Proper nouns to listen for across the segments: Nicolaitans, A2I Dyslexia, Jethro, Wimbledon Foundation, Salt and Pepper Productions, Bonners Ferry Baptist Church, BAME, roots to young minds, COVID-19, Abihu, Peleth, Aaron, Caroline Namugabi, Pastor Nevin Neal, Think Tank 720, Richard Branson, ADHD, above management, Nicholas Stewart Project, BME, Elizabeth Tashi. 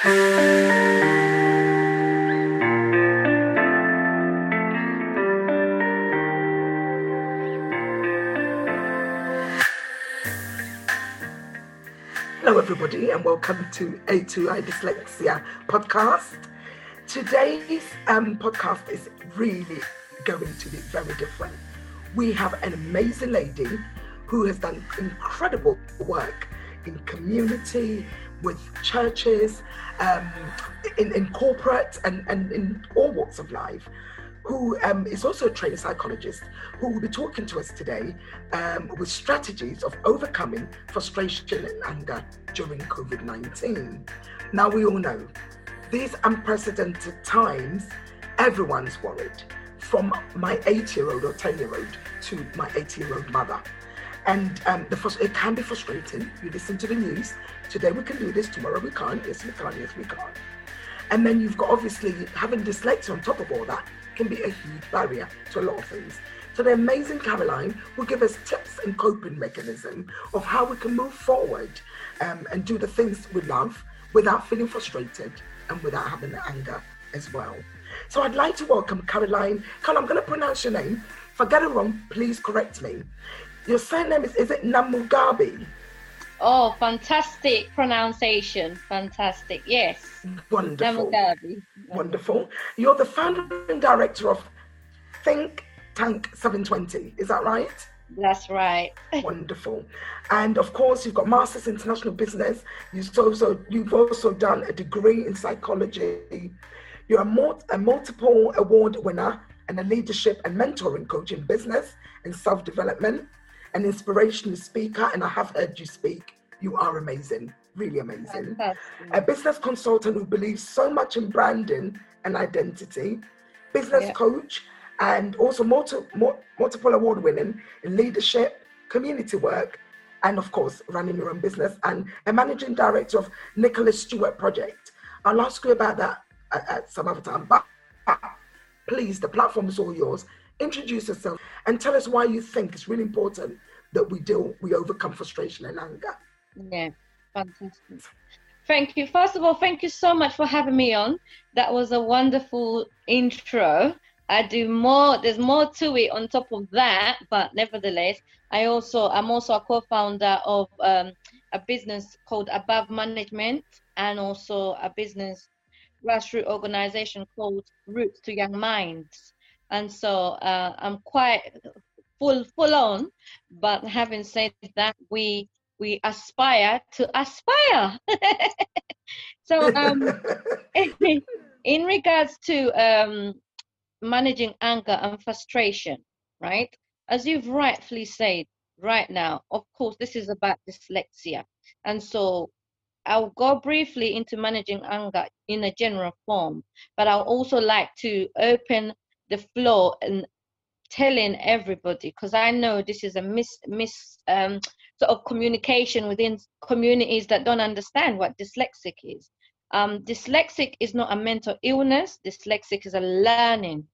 Hello everybody and welcome to A2I Dyslexia podcast. Today's podcast is really going to be very different. We have an amazing lady who has done incredible work in community, with churches, in corporate and in all walks of life, who is also a trained psychologist, who will be talking to us today with strategies of overcoming frustration and anger during COVID-19. Now, we all know these unprecedented times, everyone's worried, from my 8-year-old or 10-year-old to my 80-year-old mother. And it can be frustrating. You listen to the news, today we can do this, tomorrow we can't, yes we can't. And then you've got, obviously, having dyslexia on top of all that can be a huge barrier to a lot of things. So the amazing Caroline will give us tips and coping mechanism of how we can move forward and do the things we love without feeling frustrated and without having the anger as well. So I'd like to welcome Caroline. Carol, I'm going to pronounce your name. If I get it wrong, please correct me. Your surname is it Namugabi? Oh, fantastic pronunciation. Fantastic, yes. Wonderful. Namugabi. Wonderful. You're the founder and director of Think Tank 720, is that right? That's right. Wonderful. And of course, you've got Masters in International Business. You've also done a degree in psychology. You're a multiple award winner and a leadership and mentoring coach in business and self-development. An inspirational speaker, and I have heard you speak. You are amazing, really amazing. A business consultant who believes so much in branding and identity, business coach, and also multiple award winning in leadership, community work, and of course, running your own business, and a managing director of Nicholas Stewart Project. I'll ask you about that at some other time, but please, the platform is all yours. Introduce yourself and tell us why you think it's really important that we overcome frustration and anger. Yeah, fantastic. Thank you. First of all, thank you so much for having me on. That was a wonderful intro. There's more to it on top of that, but nevertheless, I'm also a co-founder of a business called Above Management and also a business grassroots organization called Roots to Young Minds. And so I'm quite full on, but having said that, we aspire to aspire. So in regards to managing anger and frustration, right? As you've rightfully said right now, of course, this is about dyslexia. And so I'll go briefly into managing anger in a general form, but I'll also like to open the floor and telling everybody, because I know this is a sort of communication within communities that don't understand what dyslexic is. Dyslexic is not a mental illness. Dyslexic is a learning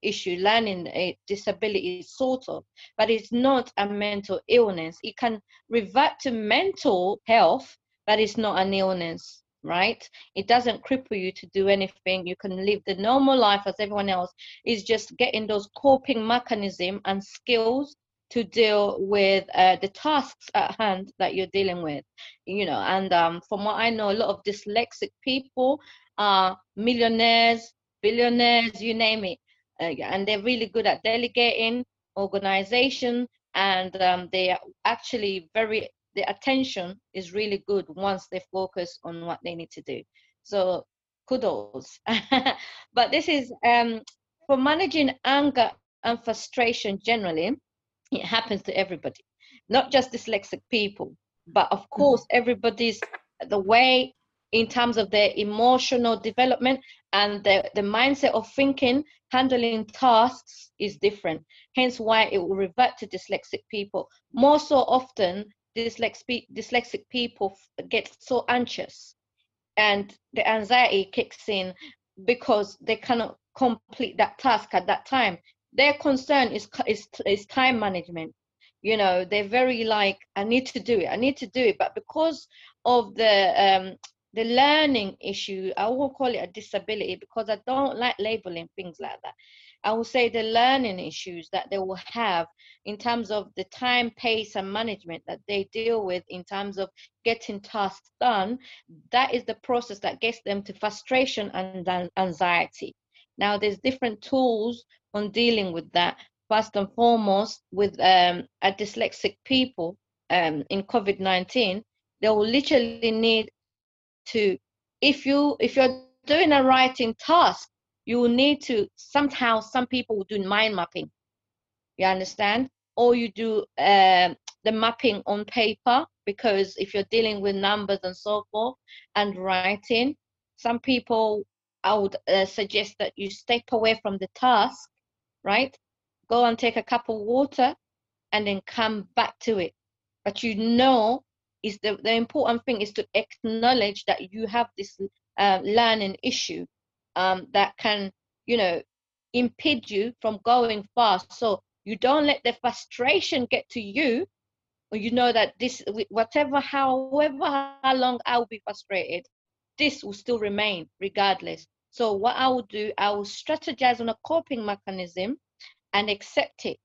issue, learning disability, sort of, but it's not a mental illness. It can revert to mental health, but it's not an illness. Right? It doesn't cripple you to do anything. You can live the normal life as everyone else. It's just getting those coping mechanism and skills to deal with the tasks at hand that you're dealing with, you know. And from what I know, a lot of dyslexic people are millionaires, billionaires, you name it, and they're really good at delegating, organization, and they are actually very. The attention is really good once they focus on what they need to do. So kudos. But this is for managing anger and frustration generally. It happens to everybody, not just dyslexic people, but of course everybody's the way in terms of their emotional development and the mindset of thinking, handling tasks is different. Hence why it will revert to dyslexic people. More so often, dyslexic people get so anxious and the anxiety kicks in because they cannot complete that task at that time. Their concern is time management. You know, they're very like, I need to do it, but because of the the learning issue, I won't call it a disability because I don't like labeling things like that. I will say the learning issues that they will have in terms of the time, pace, and management that they deal with in terms of getting tasks done, that is the process that gets them to frustration and anxiety. Now, there's different tools on dealing with that. First and foremost, with a dyslexic people in COVID-19, they will literally need to, if you're doing a writing task, you will need to somehow, some people will do mind mapping, you understand? Or you do the mapping on paper, because if you're dealing with numbers and so forth, and writing, some people, I would suggest that you step away from the task, right? Go and take a cup of water and then come back to it. But you know, is the important thing is to acknowledge that you have this learning issue that can, you know, impede you from going fast. So you don't let the frustration get to you. Or you know that this, however long I'll be frustrated, this will still remain regardless. So what I will do, I will strategize on a coping mechanism and accept it.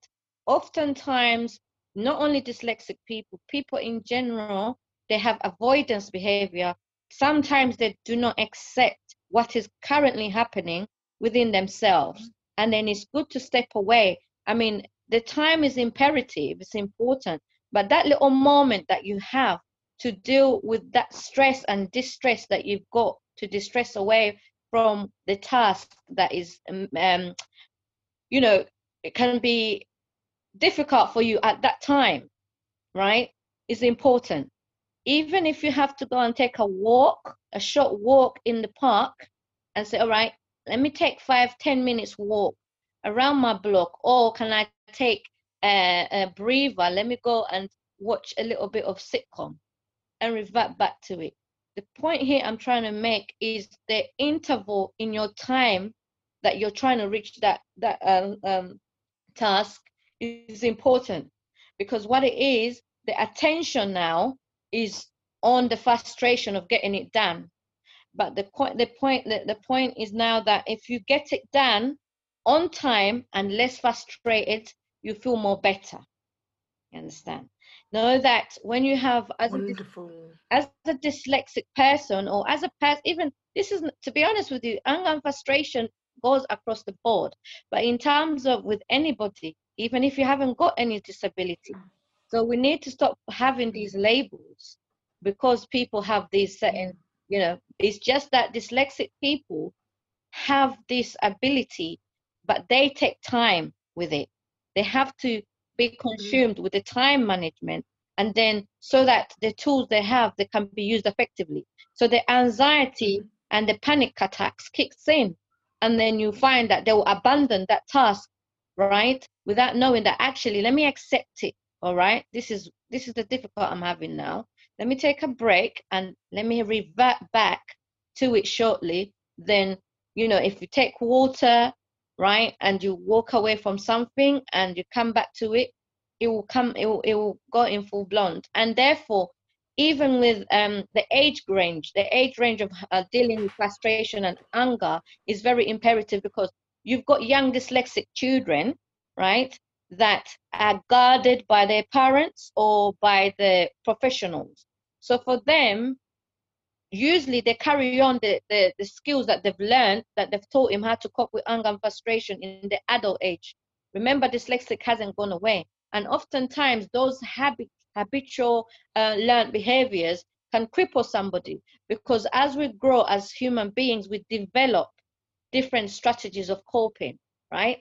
Oftentimes, not only dyslexic people, people in general, they have avoidance behavior. Sometimes they do not accept what is currently happening within themselves. And then it's good to step away. I mean, the time is imperative, it's important, but that little moment that you have to deal with that stress and distress that you've got, to distress away from the task that is, you know, it can be difficult for you at that time, right, is important. Even if you have to go and take a walk, a short walk in the park and say, all right, let me take 5-10 minutes walk around my block, or can I take a breather? Let me go and watch a little bit of sitcom and revert back to it. The point here I'm trying to make is the interval in your time that you're trying to reach that task is important, because what it is, the attention now is on the frustration of getting it done. But the point is now that if you get it done on time and less frustrated, you feel more better. You understand? Know that when you have as a dyslexic person, or as a person, even this is, to be honest with you, anger and frustration goes across the board. But in terms of with anybody, even if you haven't got any disability. So we need to stop having these labels, because people have these certain, you know, it's just that dyslexic people have this ability, but they take time with it. They have to be consumed with the time management, and then so that the tools they have, they can be used effectively. So the anxiety and the panic attacks kicks in, and then you find that they will abandon that task, right, without knowing that actually, let me accept it. All right, this is the difficulty I'm having now. Let me take a break and let me revert back to it shortly. Then, you know, if you take water, right, and you walk away from something and you come back to it, it will go in full blown. And therefore, even with the age range of dealing with frustration and anger is very imperative, because you've got young dyslexic children, right, that are guarded by their parents or by the professionals. So for them, usually they carry on the skills that they've learned, that they've taught him how to cope with anger and frustration in the adult age. Remember, dyslexic hasn't gone away. And oftentimes those habitual learned behaviors can cripple somebody, because as we grow as human beings, we develop different strategies of coping, right?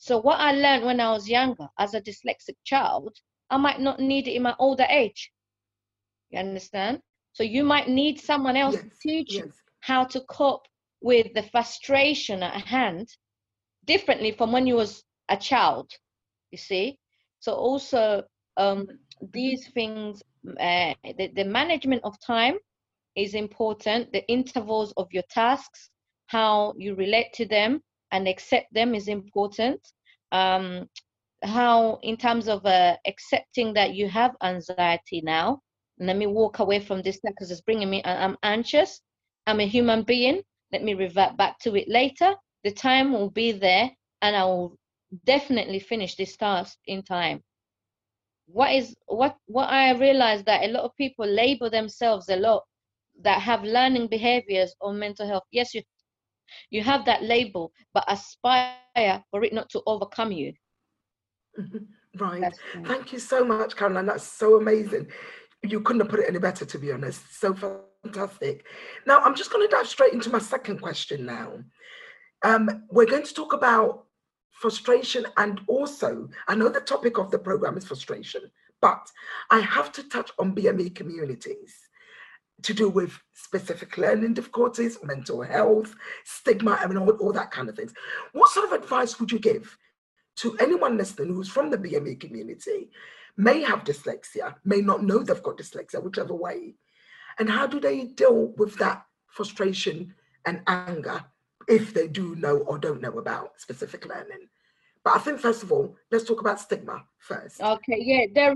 So what I learned when I was younger as a dyslexic child, I might not need it in my older age. You understand? So you might need someone else to teach you how to cope with the frustration at hand differently from when you was a child, you see? So also these things, the management of time is important, the intervals of your tasks, how you relate to them and accept them is important. How in terms of accepting that you have anxiety now, Let me walk away from this because it's bringing me, I'm anxious. I'm a human being. Let me revert back to it later. The time will be there and I will definitely finish this task in time. What I realized that a lot of people label themselves a lot that have learning behaviors or mental health. Yes, you have that label, but aspire for it not to overcome you. Right. Thank you so much, Caroline. That's so amazing. You couldn't have put it any better, to be honest. So fantastic. Now, I'm just going to dive straight into my second question now. We're going to talk about frustration, and also, I know the topic of the program is frustration, but I have to touch on BME communities to do with specific learning difficulties, mental health, stigma, and all that kind of things. What sort of advice would you give to anyone listening who's from the BME community, may have dyslexia, may not know they've got dyslexia, whichever way, and how do they deal with that frustration and anger if they do know or don't know about specific learning? But I think, first of all, let's talk about stigma first. Okay, yeah,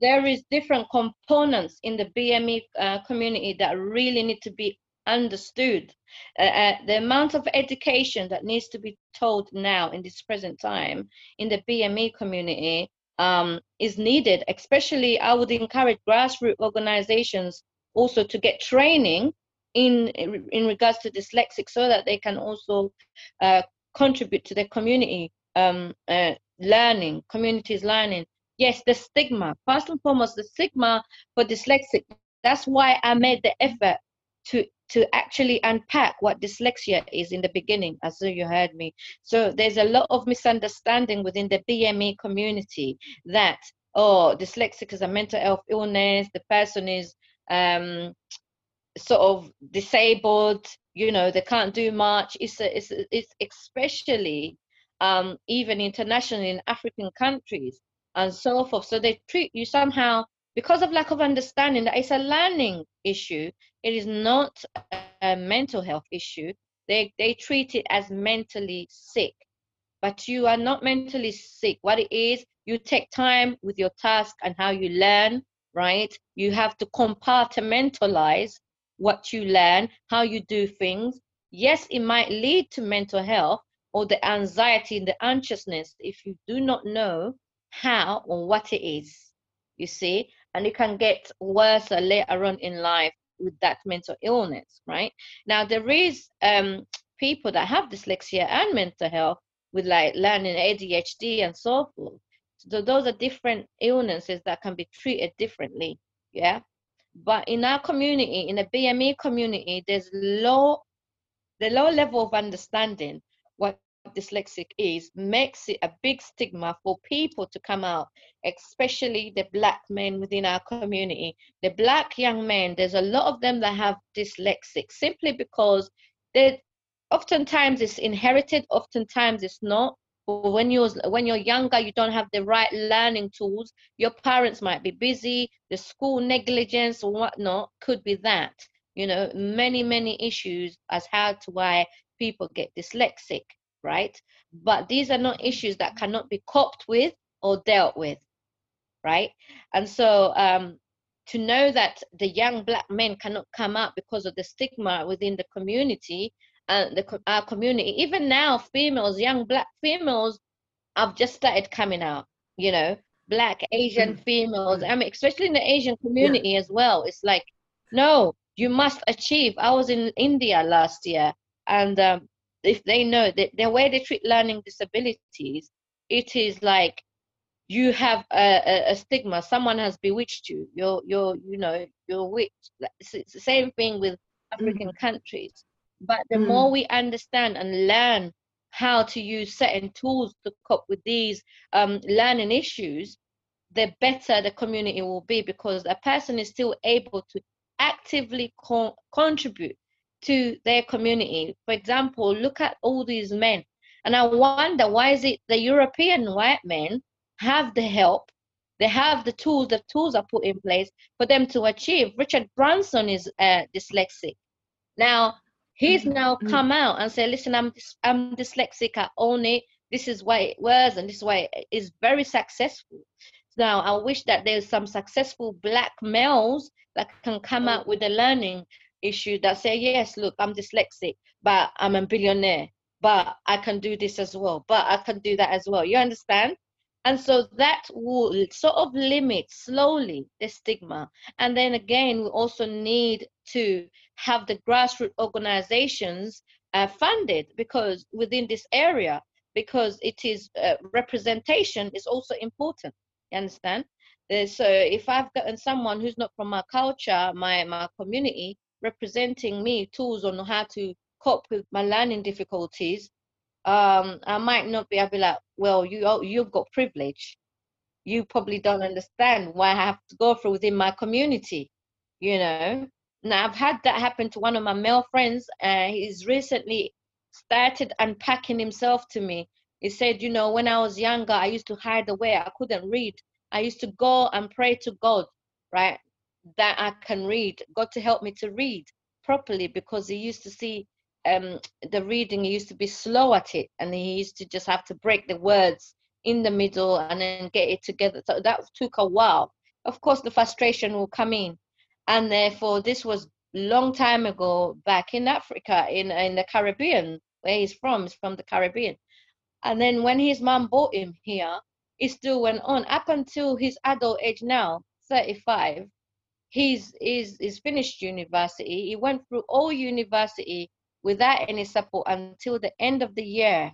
there is different components in the BME community that really need to be understood. The amount of education that needs to be told now in this present time in the BME community is needed. Especially, I would encourage grassroots organizations also to get training in regards to dyslexic, so that they can also contribute to the community learning, communities learning. Yes, the stigma, first and foremost, the stigma for dyslexic. That's why I made the effort to actually unpack what dyslexia is in the beginning, as you heard me. So there's a lot of misunderstanding within the BME community that, oh, dyslexic is a mental health illness, the person is sort of disabled, you know, they can't do much. It's especially even internationally in African countries and so forth. So they treat you somehow, because of lack of understanding that it's a learning issue, it is not a mental health issue. They treat it as mentally sick, but you are not mentally sick. What it is, you take time with your task and how you learn, right? You have to compartmentalize what you learn, how you do things. Yes, it might lead to mental health or the anxiety and the anxiousness if you do not know how or what it is, you see? And it can get worse later on in life with that mental illness, right? Now, there is people that have dyslexia and mental health with like learning ADHD and so forth. So those are different illnesses that can be treated differently, yeah? But in our community, in the BME community, there's the low level of understanding what dyslexic is makes it a big stigma for people to come out, especially the black men within our community. The black young men, there's a lot of them that have dyslexic simply because they oftentimes it's inherited, oftentimes it's not. But when you're younger, you don't have the right learning tools. Your parents might be busy, the school negligence or whatnot could be that. You know, many issues as how to why people get dyslexic, right? But these are not issues that cannot be coped with or dealt with, right? And so to know that the young black men cannot come out because of the stigma within the community and our community. Even now, females, young black females, have just started coming out, you know, black Asian females. I mean, especially in the Asian community as well. It's like, no, you must achieve. I was in India last year, and if they know that the way they treat learning disabilities, it is like you have a stigma. Someone has bewitched you. You're witched. It's the same thing with African countries. But the more we understand and learn how to use certain tools to cope with these learning issues, the better the community will be, because a person is still able to actively contribute to their community. For example, look at all these men, and I wonder, why is it the European white men have the help, they have the tools are put in place for them to achieve? Richard Branson is dyslexic. Now he's now come out and said, listen, I'm dyslexic, I own it, this is why it was and this is why it's very successful. Now, I wish that there's some successful black males that can come out with a learning issue that say, yes, look, I'm dyslexic, but I'm a billionaire, but I can do this as well, but I can do that as well. You understand? And so that will sort of limit slowly the stigma. And then again, we also need to have the grassroots organizations funded because within this area, because it is representation is also important. You understand? So if I've gotten someone who's not from my culture, my community, representing me tools on how to cope with my learning difficulties, I might not be, I'll be like, well, you've got privilege. You probably don't understand why I have to go through within my community, you know. Now, I've had that happen to one of my male friends. He's recently started unpacking himself to me. He said, you know, when I was younger, I used to hide away. I couldn't read. I used to go and pray to God, right, that I can read. God to help me to read properly, because he used to see the reading, he used to be slow at it, and he used to just have to break the words in the middle and then get it together. So that took a while. Of course, the frustration will come in. And therefore, this was long time ago, back in Africa, in the Caribbean, where he's from the Caribbean. And then when his mom brought him here, it still went on. Up until his adult age now, 35, he's finished university. He went through all university without any support until the end of the year,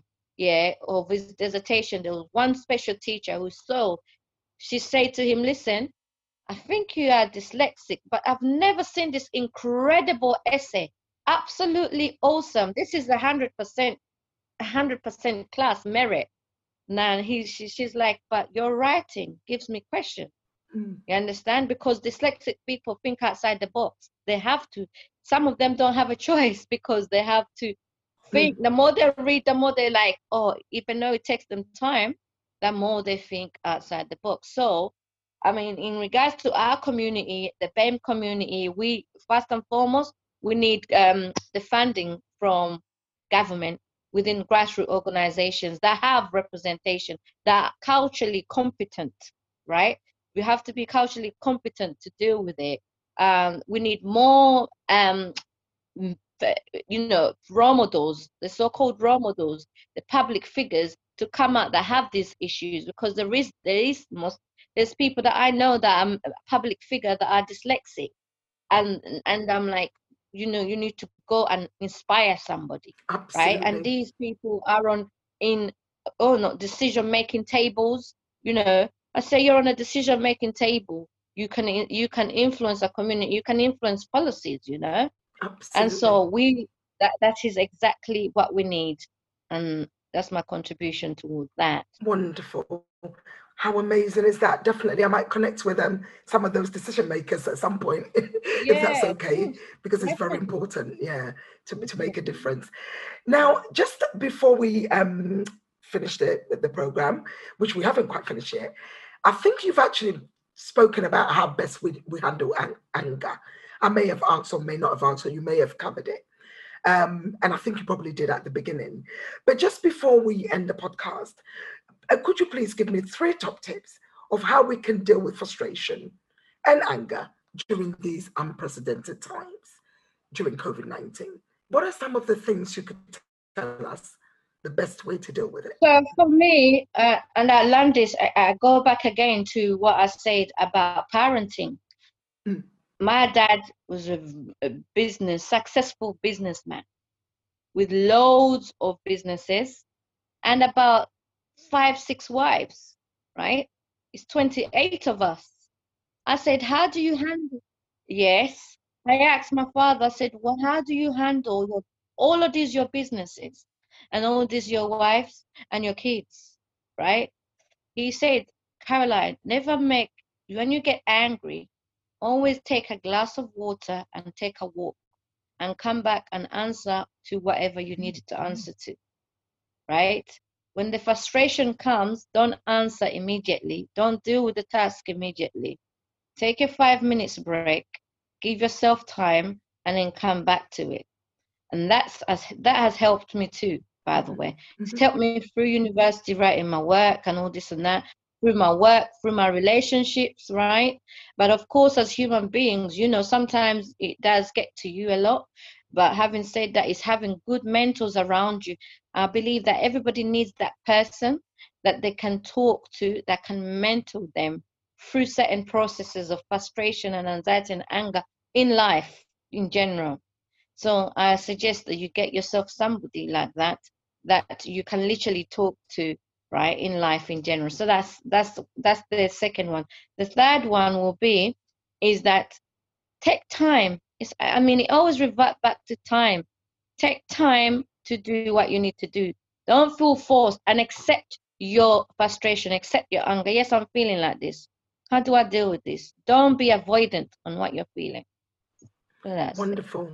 of his dissertation. There was one special teacher who saw, she said to him, listen, I think you are dyslexic, but I've never seen this incredible essay. Absolutely awesome. This is 100% class merit. Now she's like, but your writing gives me question. You understand? Because dyslexic people think outside the box. They have to. Some of them don't have a choice because they have to think. The more they read, the more they're like, oh, even though it takes them time, the more they think outside the box. So, I mean, in regards to our community, the BAME community, we, first and foremost, we need the funding from government within grassroots organizations that have representation, that are culturally competent, right? We have to be culturally competent to deal with it. We need more, role models, the so-called role models, the public figures to come out that have these issues, because there's people that I know that I'm a public figure that are dyslexic, and I'm like, you know, you need to go and inspire somebody. Absolutely. Right? And these people are decision-making tables, you know. I say you're on a decision-making table. You can influence a community. You can influence policies, you know. Absolutely. And so that is exactly what we need, and that's my contribution towards that. Wonderful. How amazing is that? Definitely, I might connect with some of those decision makers at some point, if that's okay, because it's very important, to make a difference. Now, just before we finish the program, which we haven't quite finished yet, I think you've actually spoken about how best we handle anger. I may have answered or may not have answered, you may have covered it. And I think you probably did at the beginning. But just before we end the podcast, could you please give me 3 top tips of how we can deal with frustration and anger during these unprecedented times, during COVID-19? What are some of the things you could tell us the best way to deal with it? So for me, and I learned this, I go back again to what I said about parenting. My dad was a successful businessman with loads of businesses and about 5-6 wives, right? It's 28 of us. I said, how do you handle? Yes. I asked my father, I said, well, how do you handle all of these, your businesses and all of these, your wives and your kids, right? He said, Caroline, when you get angry, always take a glass of water and take a walk and come back and answer to whatever you needed to answer to, right? When the frustration comes, don't answer immediately. Don't deal with the task immediately. Take a 5 minutes break, give yourself time, and then come back to it. And that has helped me too, by the way. It's helped me through university, writing my work and all this and that. through my work, through my relationships, right? But of course, as human beings, you know, sometimes it does get to you a lot. But having said that, it's having good mentors around you. I believe that everybody needs that person that they can talk to, that can mentor them through certain processes of frustration and anxiety and anger in life in general. So I suggest that you get yourself somebody like that, that you can literally talk to, right, in life in general. So that's the second one. The third one will be is that take time. I mean, it always reverts back to time. Take time to do what you need to do. Don't feel forced, and accept your frustration, accept your anger. Yes, I'm feeling like this. How do I deal with this? Don't be avoidant on what you're feeling. That's wonderful.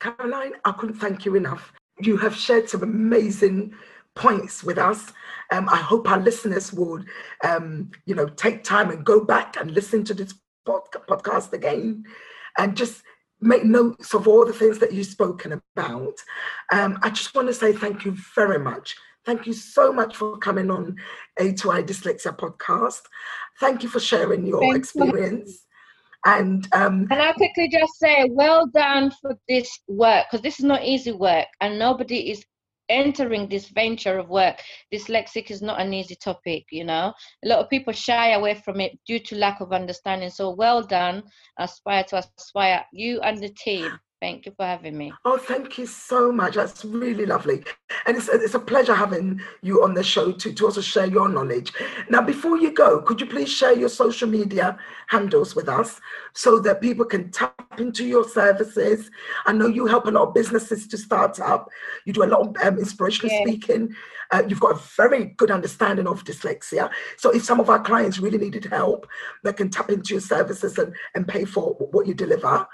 Caroline, I couldn't thank you enough. You have shared some amazing points with us. I hope our listeners would, you know, take time and go back and listen to this podcast again and just make notes of all the things that you've spoken about. I just want to say thank you very much. Thank you so much for coming on A2I Dyslexia podcast. Thank you for sharing your experience. And I quickly just say, well done for this work, because this is not easy work, and nobody is entering this venture of work. Dyslexic is not an easy topic, you know. A lot of people shy away from it due to lack of understanding. So well done. Aspire you and the team. Thank you for having me. Oh, thank you so much. That's really lovely. And it's a pleasure having you on the show to also share your knowledge. Now, before you go, could you please share your social media handles with us so that people can tap into your services? I know you help a lot of businesses to start up. You do a lot of inspirational speaking. You've got a very good understanding of dyslexia. So if some of our clients really needed help, they can tap into your services and pay for what you deliver.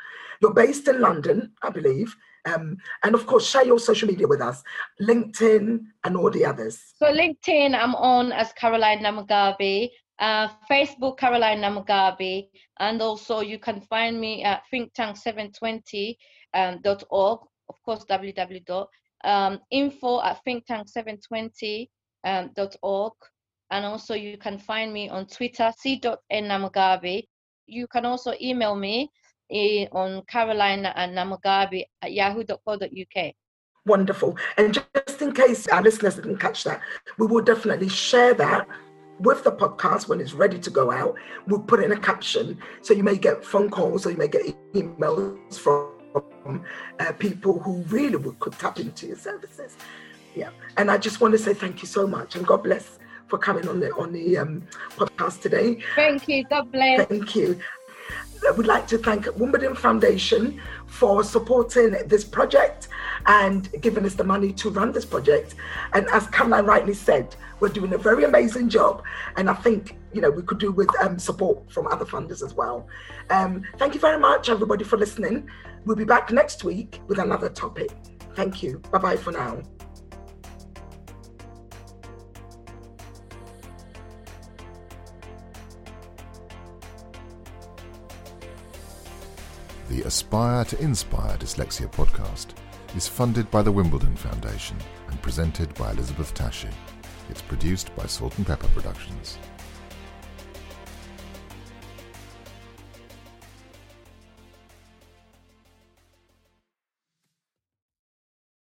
You're based in London, I believe. And of course, share your social media with us, LinkedIn and all the others. So LinkedIn, I'm on as Caroline Namugabi, Facebook, Caroline Namugabi. And also you can find me at thinktank720.org, of course, info@thinktank720.org. And also you can find me on Twitter, c.nnamugabi. You can also email me on caroline@namugabi@yahoo.co.uk. Wonderful. And just in case our listeners didn't catch that, we will definitely share that with the podcast when it's ready to go out. We'll put in a caption, so you may get phone calls or you may get emails from people who really could tap into your services. Yeah. And I just want to say thank you so much, and God bless for coming on the podcast today. Thank you. God bless. Thank you. I would like to thank Wimbledon Foundation for supporting this project and giving us the money to run this project. And as Caroline rightly said, we're doing a very amazing job. And I think, you know, we could do with support from other funders as well. Thank you very much, everybody, for listening. We'll be back next week with another topic. Thank you. Bye-bye for now. The Aspire to Inspire Dyslexia podcast is funded by the Wimbledon Foundation and presented by Elizabeth Tashi. It's produced by Salt and Pepper Productions.